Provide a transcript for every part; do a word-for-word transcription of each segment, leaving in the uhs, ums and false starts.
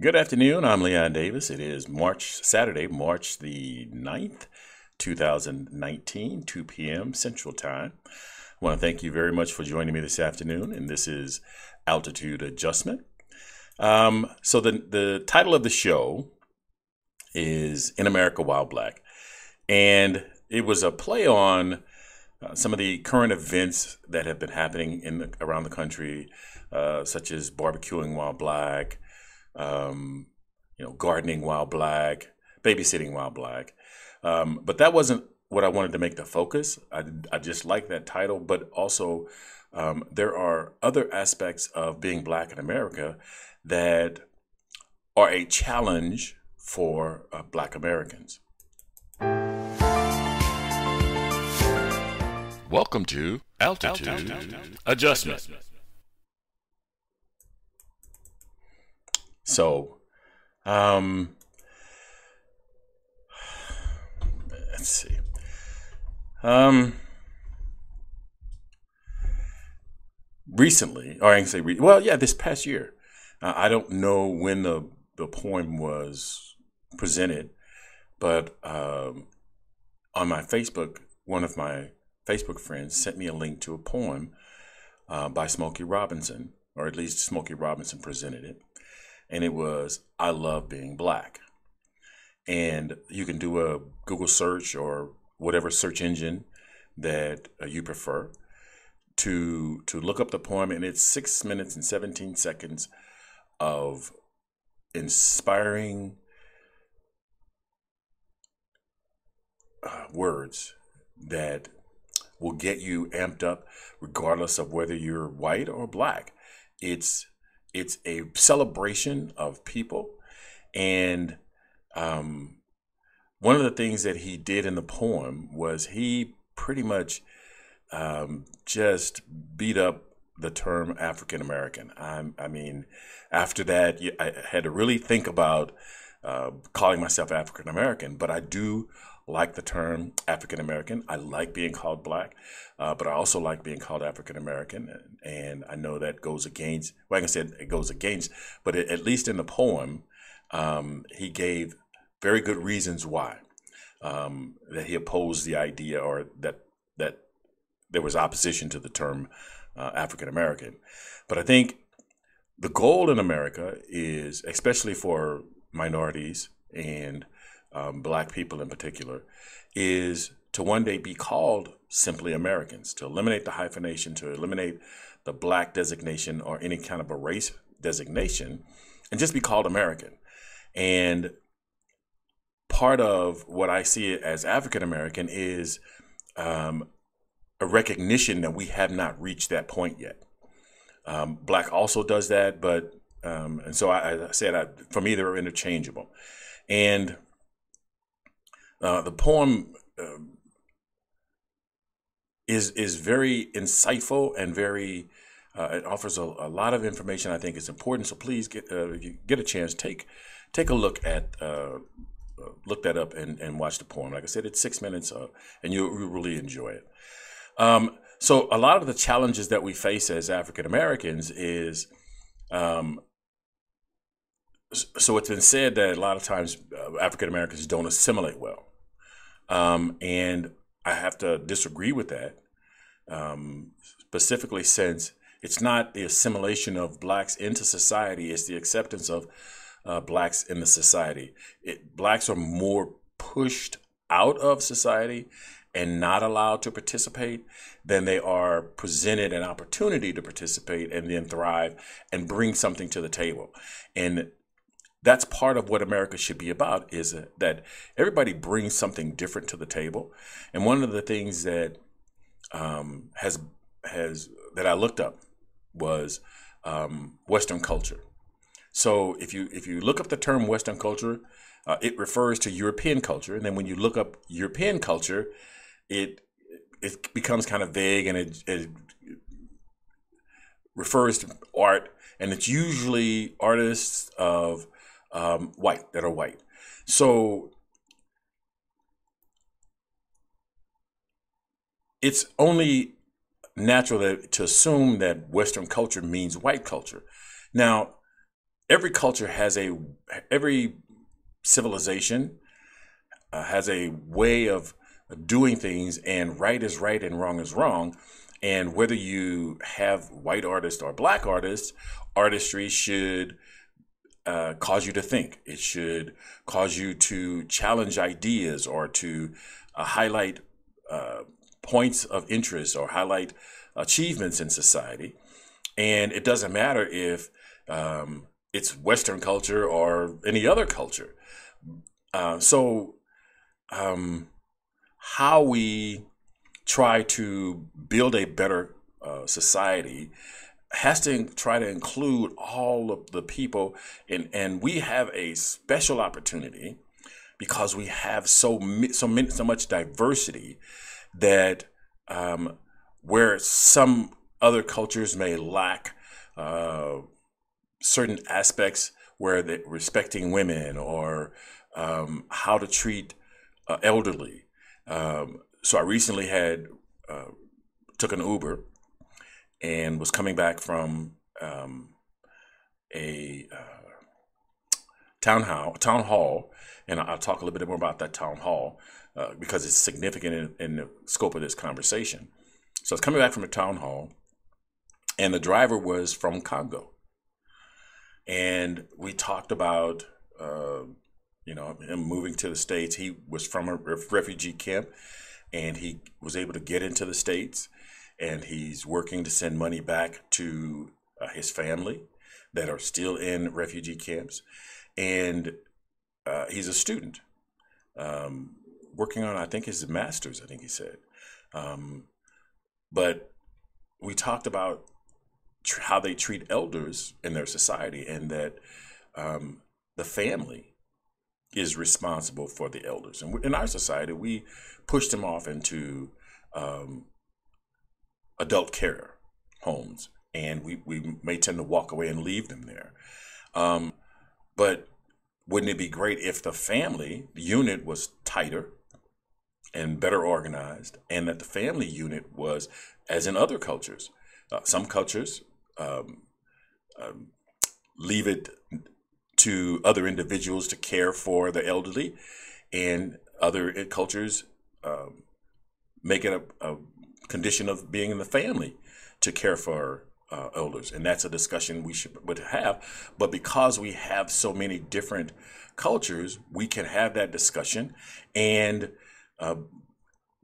Good afternoon, I'm Leon Davis. It is March, Saturday, March the ninth, two thousand nineteen, two p m Central Time. I want to thank you very much for joining me this afternoon, and this is Altitude Adjustment. Um, so the, the title of the show is In America While Black, and it was a play on uh, some of the current events that have been happening in the, around the country, uh, such as barbecuing while black, Um, you know, gardening while black, babysitting while black. Um, but that wasn't what I wanted to make the focus. I, I just like that title, but also um, there are other aspects of being black in America that are a challenge for uh, black Americans. Welcome to Altitude, Altitude. Altitude. Adjustment. Adjustment. So, um, let's see. Um, recently, or I can say, re- well, yeah, this past year. Uh, I don't know when the, the poem was presented, but um, on my Facebook, one of my Facebook friends sent me a link to a poem uh, by Smokey Robinson, or at least Smokey Robinson presented it. And it was, I love being black. And you can do a Google search or whatever search engine that uh, you prefer to to look up the poem. And it's six minutes and seventeen seconds of inspiring uh, words that will get you amped up regardless of whether you're white or black. It's It's a celebration of people. And um, one of the things that he did in the poem was he pretty much um, just beat up the term African-American. I, I mean, after that, I had to really think about uh, calling myself African-American, but I do like the term African-American. I like being called black, uh, but I also like being called African-American. And, and I know that goes against, well, like I said, it goes against, but it, at least in the poem, um, he gave very good reasons why, um, that he opposed the idea or that, that there was opposition to the term uh, African-American. But I think the goal in America is, especially for minorities and Um, black people in particular, is to one day be called simply Americans, to eliminate the hyphenation, to eliminate the black designation or any kind of a race designation, and just be called American. And part of what I see as African American is um, a recognition that we have not reached that point yet. Um, black also does that, but um, and so I, I said I, for me they're interchangeable. And Uh, the poem uh, is is very insightful and very uh, it offers a, a lot of information. I think it's important. So please get uh, if you get a chance, take take a look at uh, look that up and, and watch the poem. Like I said, it's six minutes uh, and you'll really enjoy it. Um, so a lot of the challenges that we face as African Americans is. Um, so it's been said that a lot of times uh, African Americans don't assimilate well. Um, and I have to disagree with that, um, specifically since it's not the assimilation of blacks into society, it's the acceptance of uh, blacks in the society. It, blacks are more pushed out of society and not allowed to participate than they are presented an opportunity to participate and then thrive and bring something to the table. And that's part of what America should be about, is that everybody brings something different to the table. And one of the things that um, has has that I looked up was um, Western culture. So if you if you look up the term Western culture, uh, it refers to European culture. And then when you look up European culture, it it becomes kind of vague and it, it refers to art. And it's usually artists of Um, white that are white. So it's only natural that, to assume that Western culture means white culture. Now, every culture has a, every civilization uh, has a way of doing things, and right is right and wrong is wrong. And whether you have white artists or black artists, artistry should uh, cause you to think. It should cause you to challenge ideas, or to uh, highlight uh, points of interest, or highlight achievements in society. And it doesn't matter if um, it's Western culture or any other culture. Uh, so um, how we try to build a better uh, society has to try to include all of the people. And, and we have a special opportunity because we have so, so, many, so much diversity that um, where some other cultures may lack uh, certain aspects, where they're respecting women, or um, how to treat uh, elderly. Um, so I recently had uh, took an Uber and was coming back from um, a uh, town hall, town hall, and I'll talk a little bit more about that town hall uh, because it's significant in, in the scope of this conversation. So I was coming back from a town hall, and the driver was from Congo. And we talked about, uh, you know, him moving to the States. He was from a refugee camp, and he was able to get into the States. And he's working to send money back to uh, his family that are still in refugee camps. And uh, he's a student um, working on, I think, his master's, I think he said. Um, But we talked about tr- how they treat elders in their society, and that um, the family is responsible for the elders. And in our society, we push them off into um, adult care homes, and we, we may tend to walk away and leave them there. Um, but wouldn't it be great if the family unit was tighter and better organized, and that the family unit was, as in other cultures, uh, some cultures um, um, leave it to other individuals to care for the elderly, and other cultures um, make it a, a condition of being in the family to care for uh, elders. And that's a discussion we should would have. But because we have so many different cultures, we can have that discussion and Uh,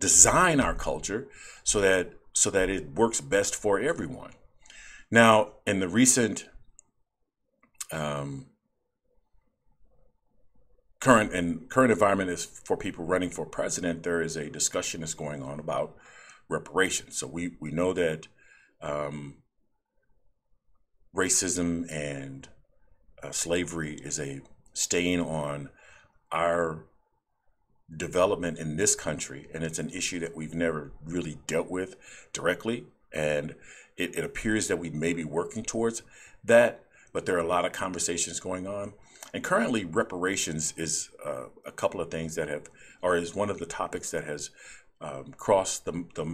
design our culture so that so that it works best for everyone. Now, in the recent um, current and current environment is for people running for president, there is a discussion that's going on about reparations. So we we know that um, racism and uh, slavery is a stain on our development in this country, and it's an issue that we've never really dealt with directly, and it, it appears that we may be working towards that, but there are a lot of conversations going on. And currently, reparations is uh, a couple of things that have, or is one of the topics that has um, crossed the, the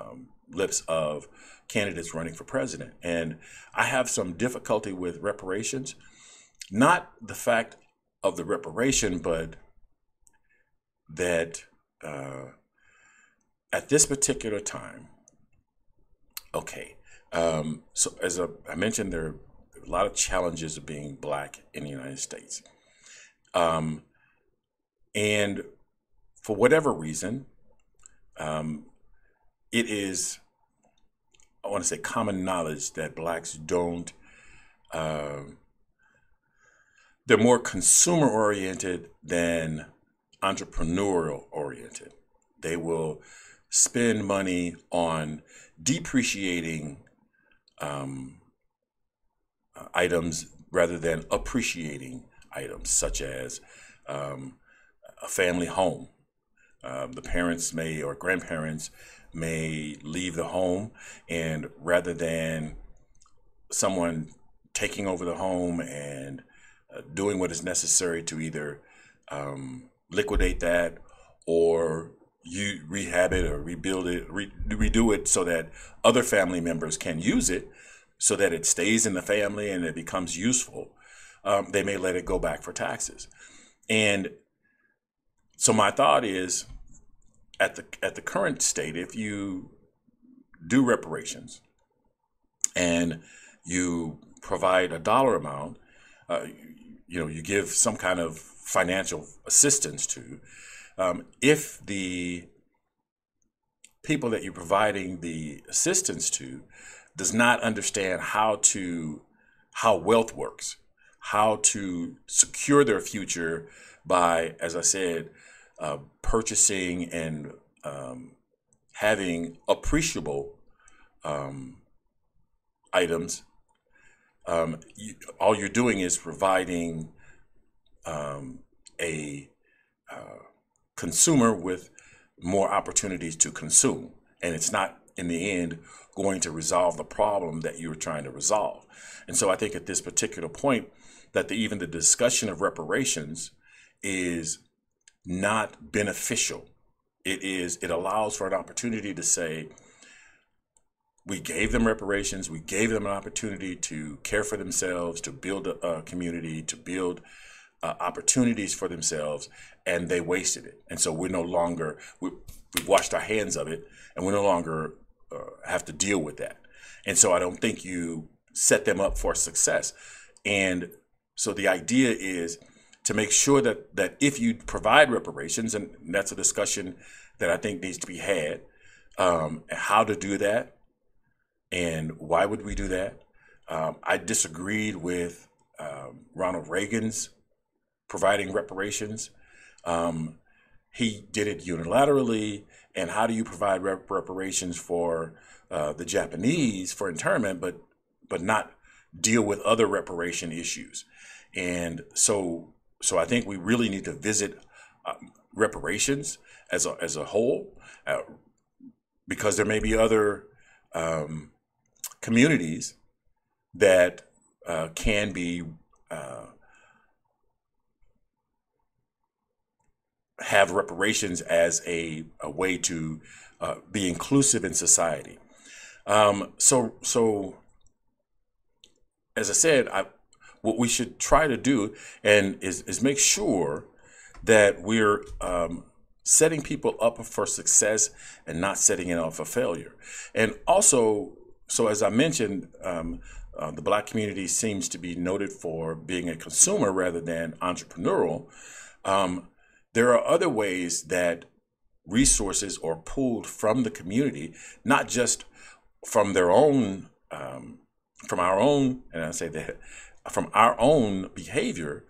um, lips of candidates running for president. And I have some difficulty with reparations, not the fact of the reparation, but that uh, at this particular time, okay, um, so as I, I mentioned, there are a lot of challenges of being black in the United States. Um, and for whatever reason, um, it is, I want to say, common knowledge that blacks don't, uh, they're more consumer oriented than entrepreneurial oriented. They will spend money on depreciating um, uh, items rather than appreciating items, such as um, a family home. Uh, the parents may, or grandparents may, leave the home, and rather than someone taking over the home and uh, doing what is necessary to either um, liquidate that, or you rehab it or rebuild it, re- redo it so that other family members can use it, so that it stays in the family and it becomes useful. um, they may let it go back for taxes. And so my thought is, at the at the current state, if you do reparations and you provide a dollar amount, uh, you know, you give some kind of financial assistance to, um, if the people that you're providing the assistance to does not understand how to, how wealth works, how to secure their future by, as I said, uh, purchasing and um, having appreciable um, items, um, you, all you're doing is providing um, a uh, consumer with more opportunities to consume, and it's not in the end going to resolve the problem that you're trying to resolve. And so I think at this particular point that the, even the discussion of reparations is not beneficial. It is, it allows for an opportunity to say, we gave them reparations, we gave them an opportunity to care for themselves, to build a, a community, to build Uh, opportunities for themselves, and they wasted it. And so we're no longer, we, we've washed our hands of it, and we no longer uh, have to deal with that. And so I don't think you set them up for success. And so the idea is to make sure that, that if you provide reparations, and that's a discussion that I think needs to be had, um, how to do that, and why would we do that? Um, I disagreed with um, Ronald Reagan's providing reparations. Um, he did it unilaterally. And how do you provide rep- reparations for uh, the Japanese for internment, but but not deal with other reparation issues? And so so I think we really need to visit uh, reparations as a, as a whole, uh, because there may be other um, communities that uh, can be uh, have reparations as a, a way to uh, be inclusive in society. Um, so, so as I said, I, what we should try to do and is, is make sure that we're um, setting people up for success and not setting it up for failure. And also, so as I mentioned, um, uh, the Black community seems to be noted for being a consumer rather than entrepreneurial. Um, There are other ways that resources are pulled from the community, not just from their own, um, from our own, and I say that, from our own behavior,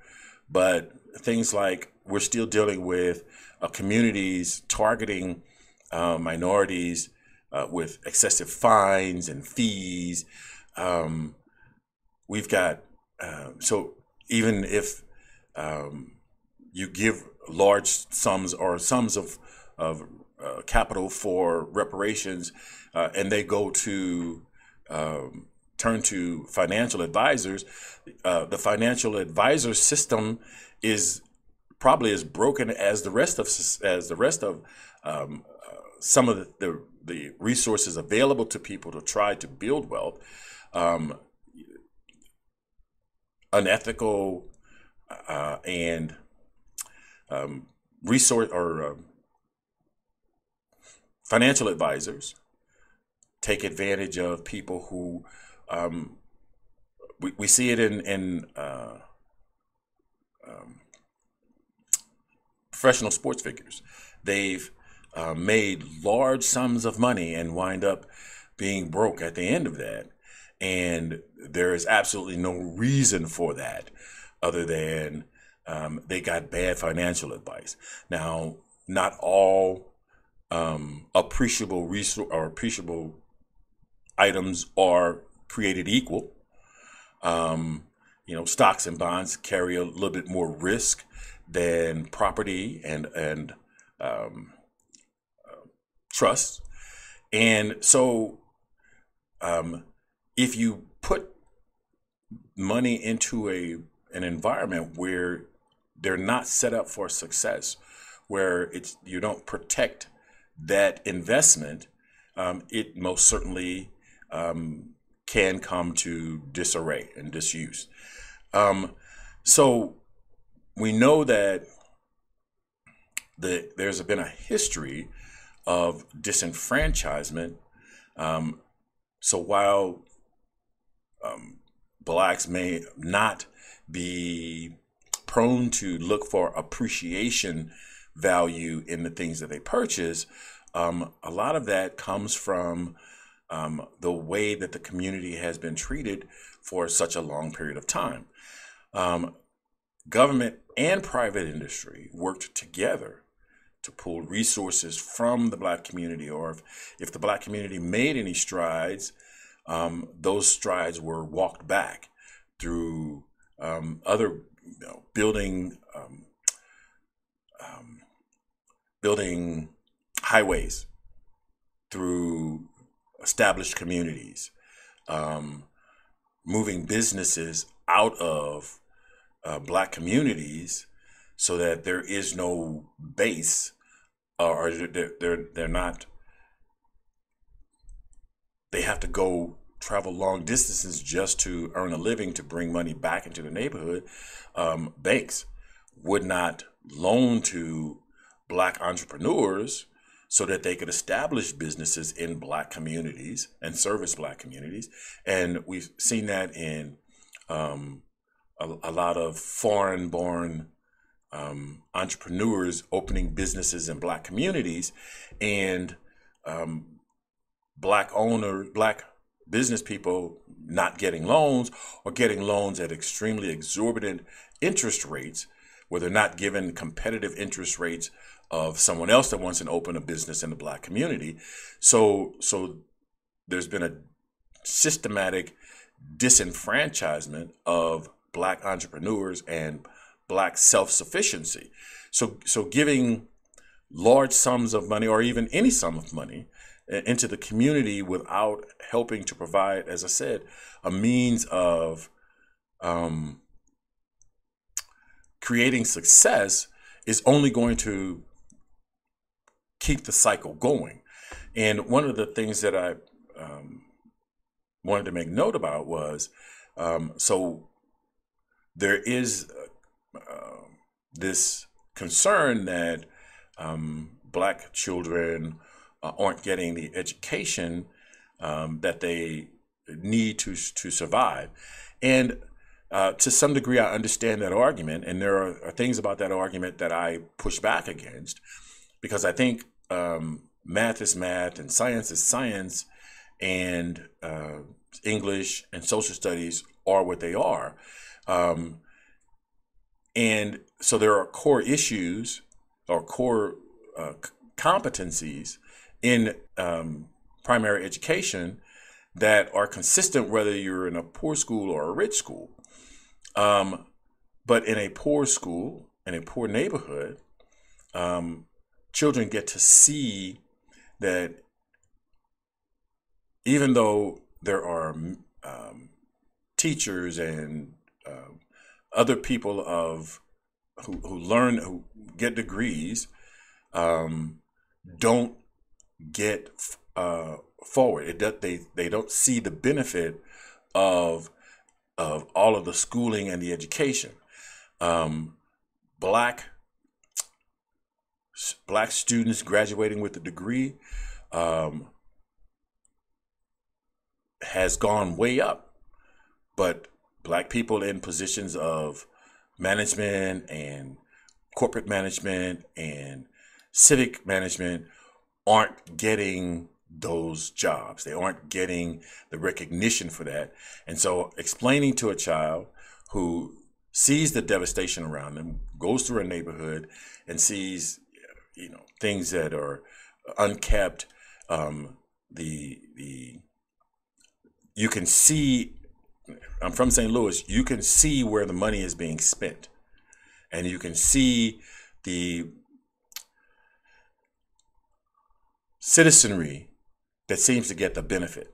but things like we're still dealing with uh, communities targeting uh, minorities uh, with excessive fines and fees. Um, we've got, uh, so even if um, you give large sums or sums of of uh, capital for reparations, uh, and they go to um, turn to financial advisors. Uh, the financial advisor system is probably as broken as the rest of as the rest of um, uh, some of the, the the resources available to people to try to build wealth. Um, unethical uh, and Um, resource or um, financial advisors take advantage of people who um, we, we see it in, in uh, um, professional sports figures. They've uh, made large sums of money and wind up being broke at the end of that. And there is absolutely no reason for that other than Um, they got bad financial advice. Now, not all um, appreciable resource or appreciable items are created equal. Um, you know, stocks and bonds carry a little bit more risk than property and and um, uh, trusts. And so, um, if you put money into a an environment where they're not set up for success, where it's you don't protect that investment, um, it most certainly um, can come to disarray and disuse. Um, So we know that the, there's been a history of disenfranchisement. Um, so while um, blacks may not be prone to look for appreciation value in the things that they purchase, um, a lot of that comes from um, the way that the community has been treated for such a long period of time. Um, government and private industry worked together to pull resources from the black community, or if, if the black community made any strides, um, those strides were walked back through um, other, you know, building, um, um, building highways through established communities, um, moving businesses out of uh, black communities so that there is no base, or they're, they're, they're not, they have to go travel long distances just to earn a living, to bring money back into the neighborhood. Um, banks would not loan to black entrepreneurs so that they could establish businesses in black communities and service black communities. And we've seen that in um, a, a lot of foreign born Um, entrepreneurs opening businesses in black communities, and um, black owners, black business people not getting loans, or getting loans at extremely exorbitant interest rates, where they're not given competitive interest rates of someone else that wants to open a business in the black community. So, so there's been a systematic disenfranchisement of black entrepreneurs and black self-sufficiency. So, so giving large sums of money, or even any sum of money, into the community without helping to provide, as I said, a means of um, creating success is only going to keep the cycle going. And one of the things that I um, wanted to make note about was, um, so there is Uh, this concern that um, black children uh, aren't getting the education um, that they need to to survive. And uh, to some degree, I understand that argument. And there are, are things about that argument that I push back against, because I think um, math is math and science is science, and uh, English and social studies are what they are. Um, And so there are core issues, or core uh, competencies in um, primary education that are consistent whether you're in a poor school or a rich school. Um, but in a poor school, in a poor neighborhood, um, children get to see that even though there are um, teachers and uh, other people of who, who learn, who get degrees, um, don't get uh, forward. It does, they they don't see the benefit of of all of the schooling and the education. Um, black black students graduating with a degree um, has gone way up, but black people in positions of management and corporate management and civic management aren't getting those jobs. They aren't getting the recognition for that. And so explaining to a child who sees the devastation around them, goes through a neighborhood and sees, you know, things that are unkept, um, the, the, you can see, I'm from Saint Louis, you can see where the money is being spent, and you can see the citizenry that seems to get the benefit.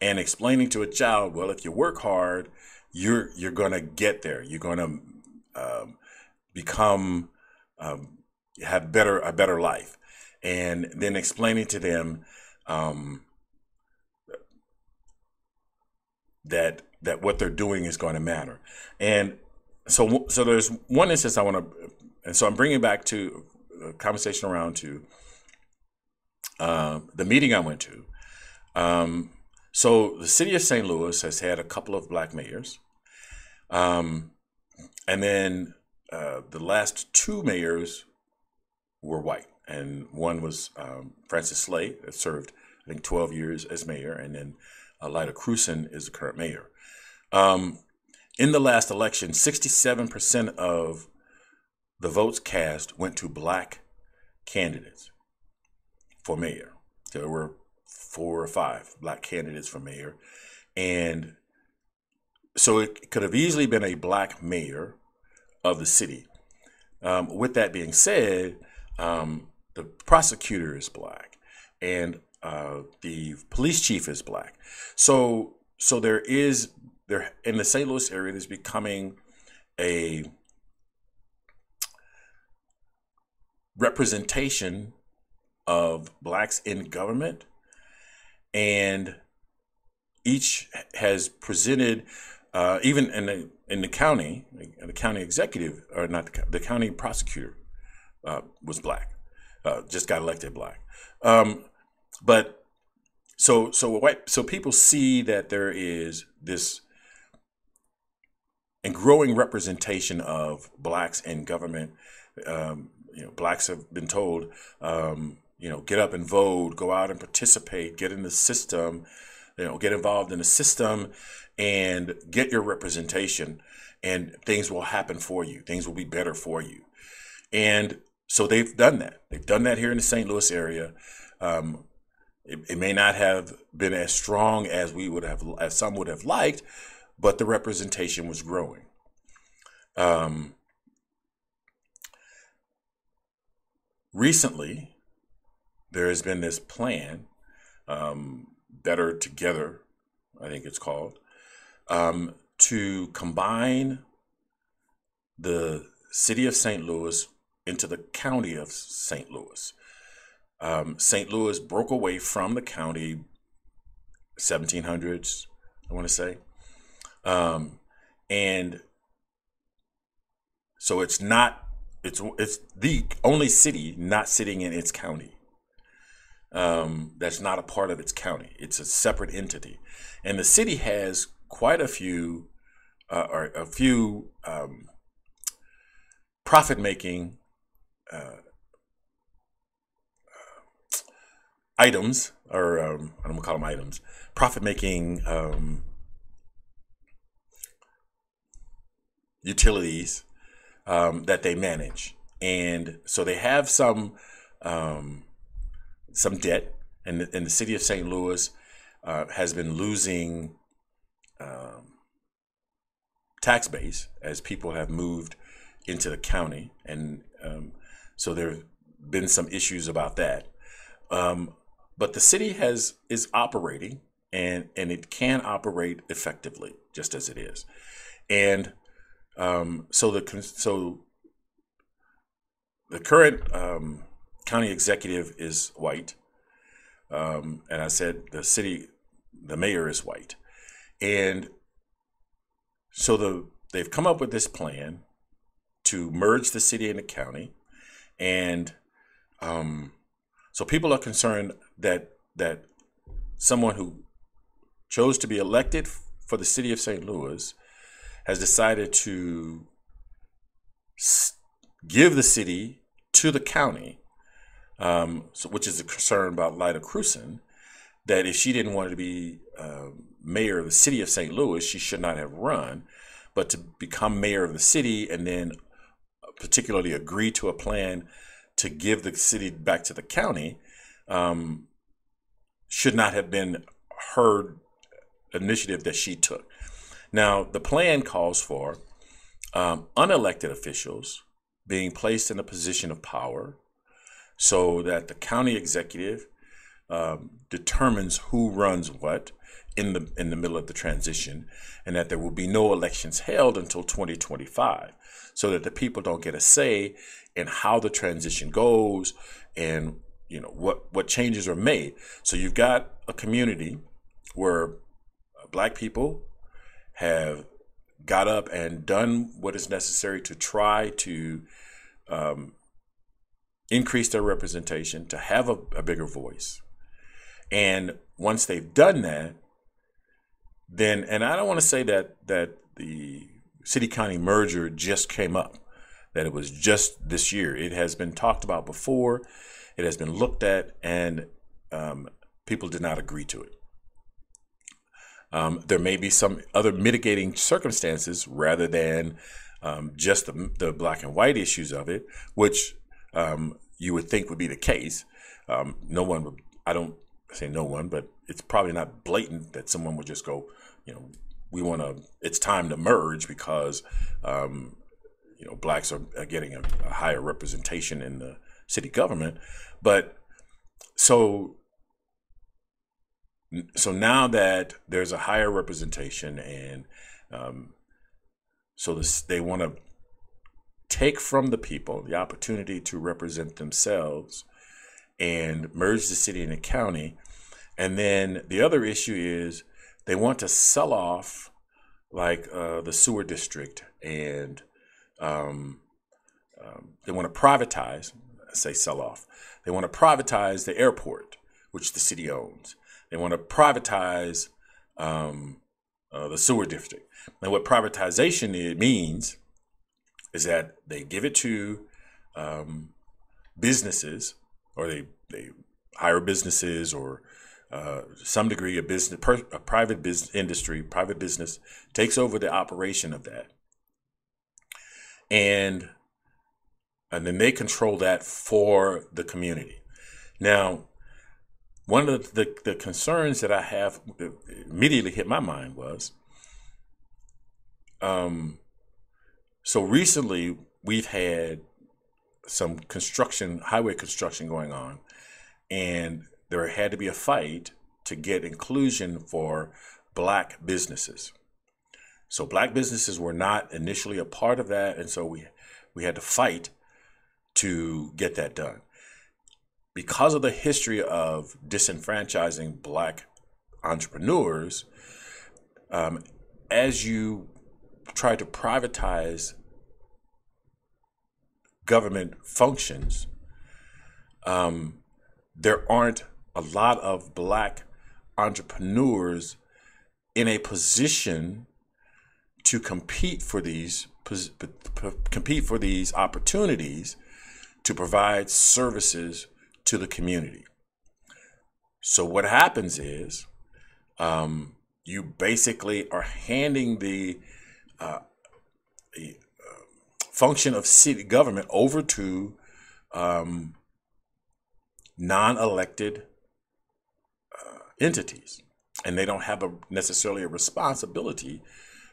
And explaining to a child, well, if you work hard, you're you're going to get there. You're going to um, become um, have better a better life. And then explaining to them um, that that what they're doing is going to matter. And so so there's one instance I want to, and so I'm bringing back to a conversation around to uh, the meeting I went to. Um, so the city of Saint Louis has had a couple of black mayors. Um, and then uh, the last two mayors were white. And one was um, Francis Slay, that served, I think, twelve years as mayor. And then uh, Lyda Krewson is the current mayor. Um, in the last election, sixty-seven percent of the votes cast went to black candidates for mayor. There were four or five black candidates for mayor. And so it could have easily been a black mayor of the city. Um, with that being said, um, the prosecutor is black and uh, the police chief is black. So so there is, there in the Saint Louis area, there's becoming a representation of blacks in government, and each has presented, uh, even in the in the county, the county executive, or not the, the county prosecutor, uh, was black, uh, just got elected black. Um, but so so white so people see that there is this and growing representation of blacks in government. Um, you know, blacks have been told, um, you know, get up and vote, go out and participate, get in the system, you know, get involved in the system and get your representation, and things will happen for you. Things will be better for you. And so they've done that. They've done that here in the Saint Louis area. Um, it, it may not have been as strong as we would have, as some would have liked, but the representation was growing. Um, recently, there has been this plan, um, Better Together, I think it's called, um, to combine the city of Saint Louis into the county of Saint Louis. Um, Saint Louis broke away from the county, seventeen hundreds, I want to say. Um, and so it's not, it's, it's the only city not sitting in its county. Um, that's not a part of its county. It's a separate entity. And the city has quite a few, uh, or a few um, profit-making uh, uh, items, or um, I don't want to call them items, profit-making um, utilities um, that they manage. And so they have some... Um, some debt, and the, and the city of Saint Louis uh, has been losing um, tax base as people have moved into the county. And um, so there have been some issues about that. Um, but the city has is operating, and, and it can operate effectively, just as it is. And um, so, the, so the current... Um, county executive is white. Um, and I said, the city, the mayor is white. And so the, they've come up with this plan to merge the city and the county. And um, so people are concerned that, that someone who chose to be elected for the city of Saint Louis has decided to give the city to the county. Um, so, which is a concern about Lyda Krewson, that if she didn't want to be uh, mayor of the city of Saint Louis, she should not have run. But to become mayor of the city and then particularly agree to a plan to give the city back to the county um, should not have been her initiative that she took. Now, the plan calls for um, unelected officials being placed in a position of power, so that the county executive um, determines who runs what in the in the middle of the transition, and that there will be no elections held until twenty twenty-five, so that the people don't get a say in how the transition goes and, you know, what, what changes are made. So you've got a community where black people have got up and done what is necessary to try to um, increase their representation, to have a, a bigger voice. And once they've done that, then, and I don't want to say that that the city county merger just came up, that it was just this year. It has been talked about before. It has been looked at, and um, people did not agree to it. Um, there may be some other mitigating circumstances rather than um, just the, the black and white issues of it, which um, you would think would be the case. Um, no one would, I don't say no one, but it's probably not blatant that someone would just go, you know, we want to, it's time to merge because, um, you know, blacks are, are getting a, a higher representation in the city government. But so, So now that there's a higher representation, and um, so this, they want to take from the people the opportunity to represent themselves and merge the city and the county. And then the other issue is they want to sell off like uh, the sewer district, and um, um, they want to privatize, I say sell off, they want to privatize the airport, which the city owns. They want to privatize um, uh, the sewer district. And what privatization it means is that they give it to um, businesses, or they, they hire businesses, or uh, some degree of business, per, a private business industry, private business takes over the operation of that. And, and then they control that for the community. Now, one of the, the, the concerns that I have immediately hit my mind was, um, so recently we've had some construction, highway construction going on, and there had to be a fight to get inclusion for black businesses. So black businesses were not initially a part of that, and so we we had to fight to get that done. Because of the history of disenfranchising black entrepreneurs, um, as you try to privatize government functions, um, there aren't a lot of black entrepreneurs in a position to compete for these p- p- compete for these opportunities to provide services to the community. So what happens is um, you basically are handing the uh, function of city government over to um, non-elected uh, entities, and they don't have a necessarily a responsibility,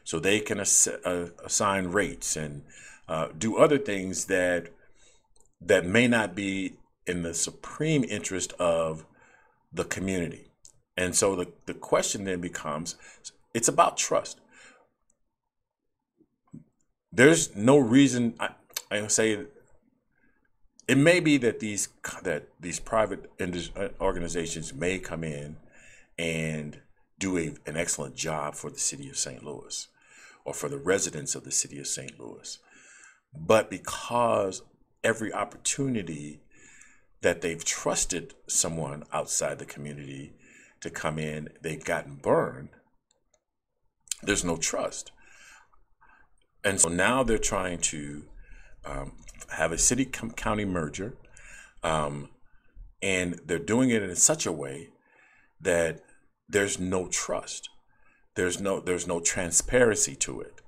so they can ass- uh, assign rates and uh, do other things that that may not be in the supreme interest of the community. And so the, the question then becomes, it's about trust. There's no reason, I, I say, it may be that these that these private organizations may come in and do a, an excellent job for the city of Saint Louis, or for the residents of the city of Saint Louis. But because every opportunity that they've trusted someone outside the community to come in, they've gotten burned. There's no trust. And so now they're trying to um, have a city county merger, um, and they're doing it in such a way that there's no trust. There's no, there's no transparency to it.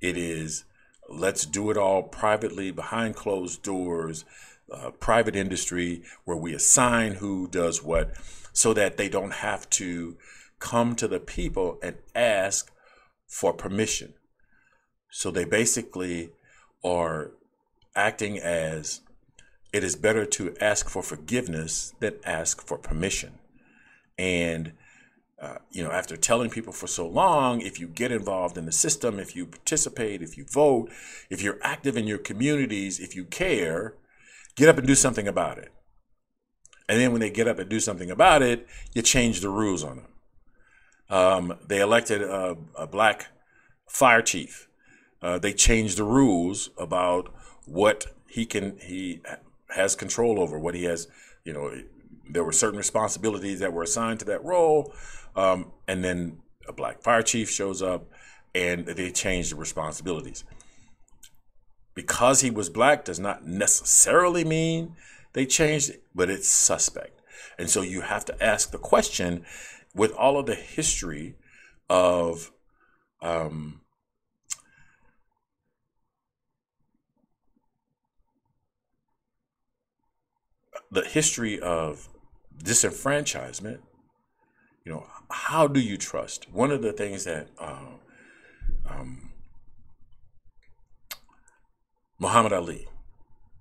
It is, let's do it all privately behind closed doors, Uh, private industry, where we assign who does what, so that they don't have to come to the people and ask for permission. So they basically are acting as, it is better to ask for forgiveness than ask for permission. And uh, you know, after telling people for so long, if you get involved in the system, if you participate, if you vote, if you're active in your communities, if you care, get up and do something about it. And then when they get up and do something about it, you change the rules on them. Um, they elected a, a black fire chief. Uh, they changed the rules about what he can, he has control over, what he has, you know, there were certain responsibilities that were assigned to that role. Um, and then a black fire chief shows up and they changed the responsibilities. Because he was black does not necessarily mean they changed it, but it's suspect. And so you have to ask the question, with all of the history of um, the history of disenfranchisement, you know, how do you trust? One of the things that uh, um, Muhammad Ali,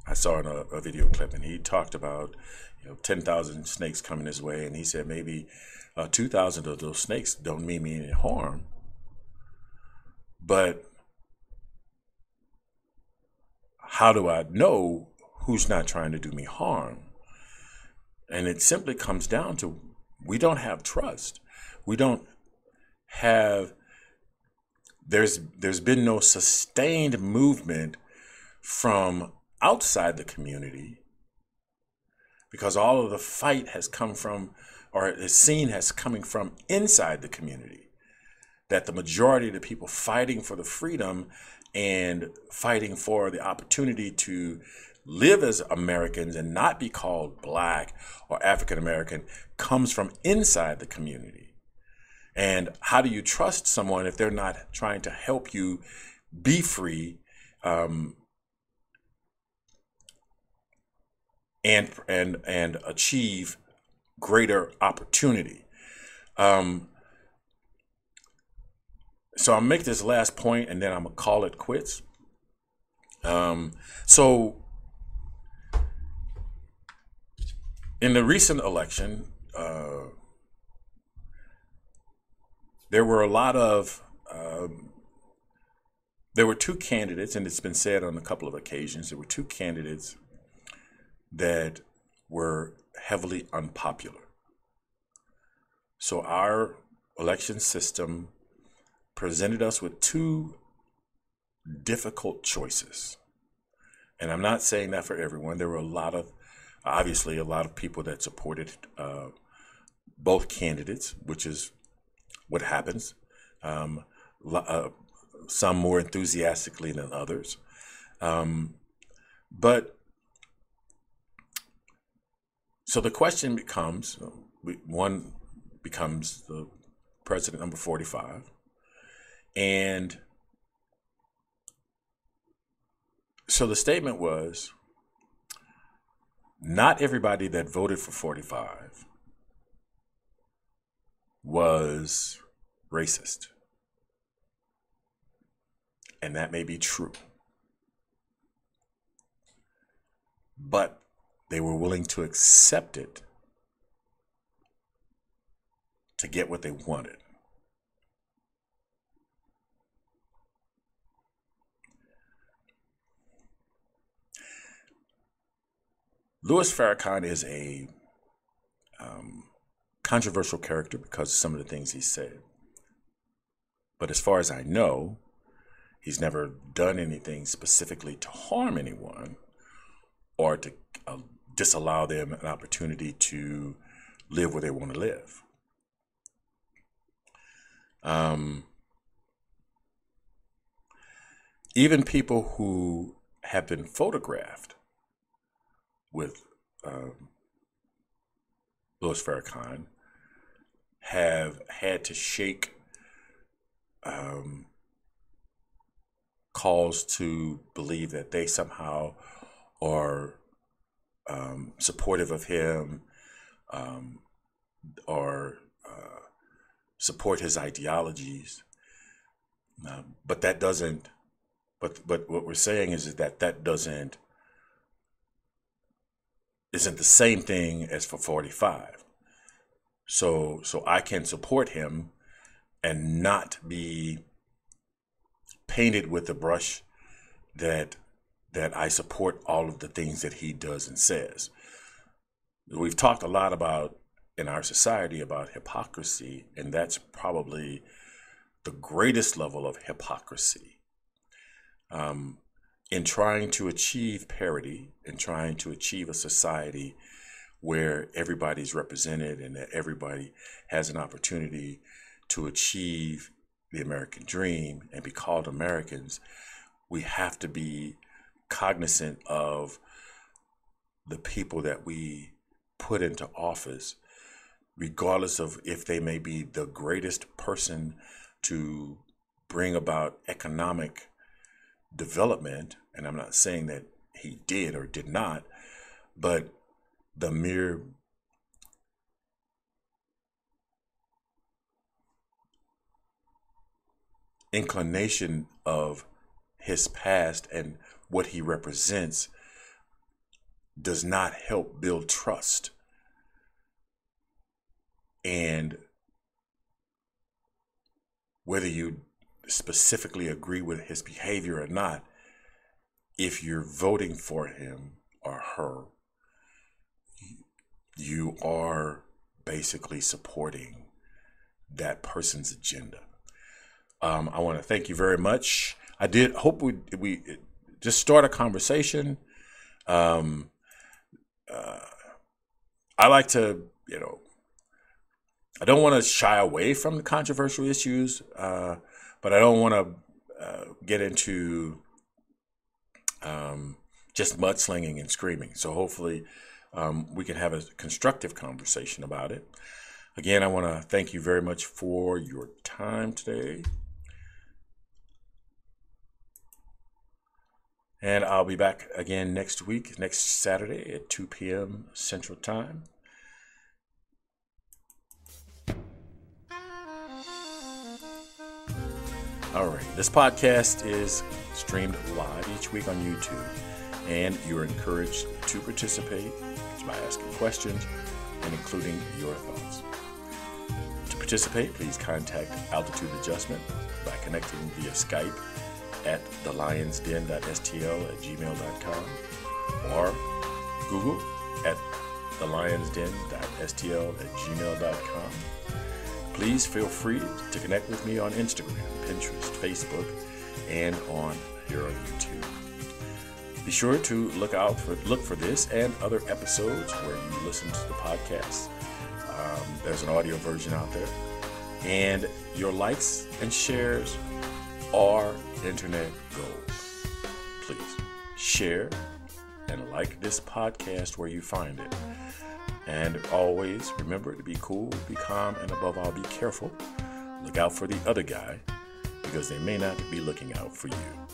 I saw in a, a video clip, and he talked about, you know, ten thousand snakes coming his way, and he said maybe uh, two thousand of those snakes don't mean me any harm, but how do I know who's not trying to do me harm? And it simply comes down to, we don't have trust. We don't have, there's there's been no sustained movement from outside the community, because all of the fight has come from, or the scene has coming from inside the community, that the majority of the people fighting for the freedom and fighting for the opportunity to live as Americans and not be called black or African-American comes from inside the community. And how do you trust someone if they're not trying to help you be free um, and and and achieve greater opportunity? Um, so I'll make this last point and then I'm gonna call it quits. Um, so in the recent election, uh, there were a lot of, um, there were two candidates, and it's been said on a couple of occasions, there were two candidates that were heavily unpopular. So our election system presented us with two difficult choices. And I'm not saying that for everyone. There were a lot of, obviously, a lot of people that supported uh, both candidates, which is what happens. Um, uh, some more enthusiastically than others. Um, but so the question becomes, one becomes the president number forty-five, and so the statement was, not everybody that voted for forty-five was racist. And that may be true. But they were willing to accept it to get what they wanted. Louis Farrakhan is a um, controversial character because of some of the things he said. But as far as I know, he's never done anything specifically to harm anyone or to uh, disallow them an opportunity to live where they want to live. Um, even people who have been photographed with um, Louis Farrakhan have had to shake um, calls to believe that they somehow are um, supportive of him um, or uh, support his ideologies. Uh, but that doesn't, but, but what we're saying is, is that that doesn't, isn't the same thing as for forty-five. So so I can support him and not be painted with the brush that that I support all of the things that he does and says. We've talked a lot about in our society about hypocrisy, and that's probably the greatest level of hypocrisy um, in trying to achieve parity, in trying to achieve a society where everybody's represented and that everybody has an opportunity to achieve the American dream and be called Americans. We have to be cognizant of the people that we put into office, regardless of if they may be the greatest person to bring about economic development. And I'm not saying that he did or did not, but the mere inclination of his past and what he represents does not help build trust. And whether you specifically agree with his behavior or not, if you're voting for him or her, you are basically supporting that person's agenda. Um, I want to thank you very much. I did hope we, we just start a conversation. Um, uh, I like to, you know, I don't want to shy away from the controversial issues, uh, but I don't want to uh, get into um, just mudslinging and screaming. So hopefully um, we can have a constructive conversation about it. Again, I want to thank you very much for your time today. And I'll be back again next week, next Saturday at two p.m. Central Time. All right. This podcast is streamed live each week on YouTube, and you're encouraged to participate by asking questions and including your thoughts. To participate, please contact Altitude Adjustment by connecting via Skype at the lions den dot s t l at gmail dot com or Google at the lions den dot s t l at gmail dot com. Please feel free to connect with me on Instagram, Pinterest, Facebook, and on here on YouTube. Be sure to look out for look for this and other episodes where you listen to the podcast. Um, there's an audio version out there, and your likes and shares are internet gold. Please share and like this podcast where you find it. And always remember to be cool, be calm, and above all, be careful. Look out for the other guy, because they may not be looking out for you.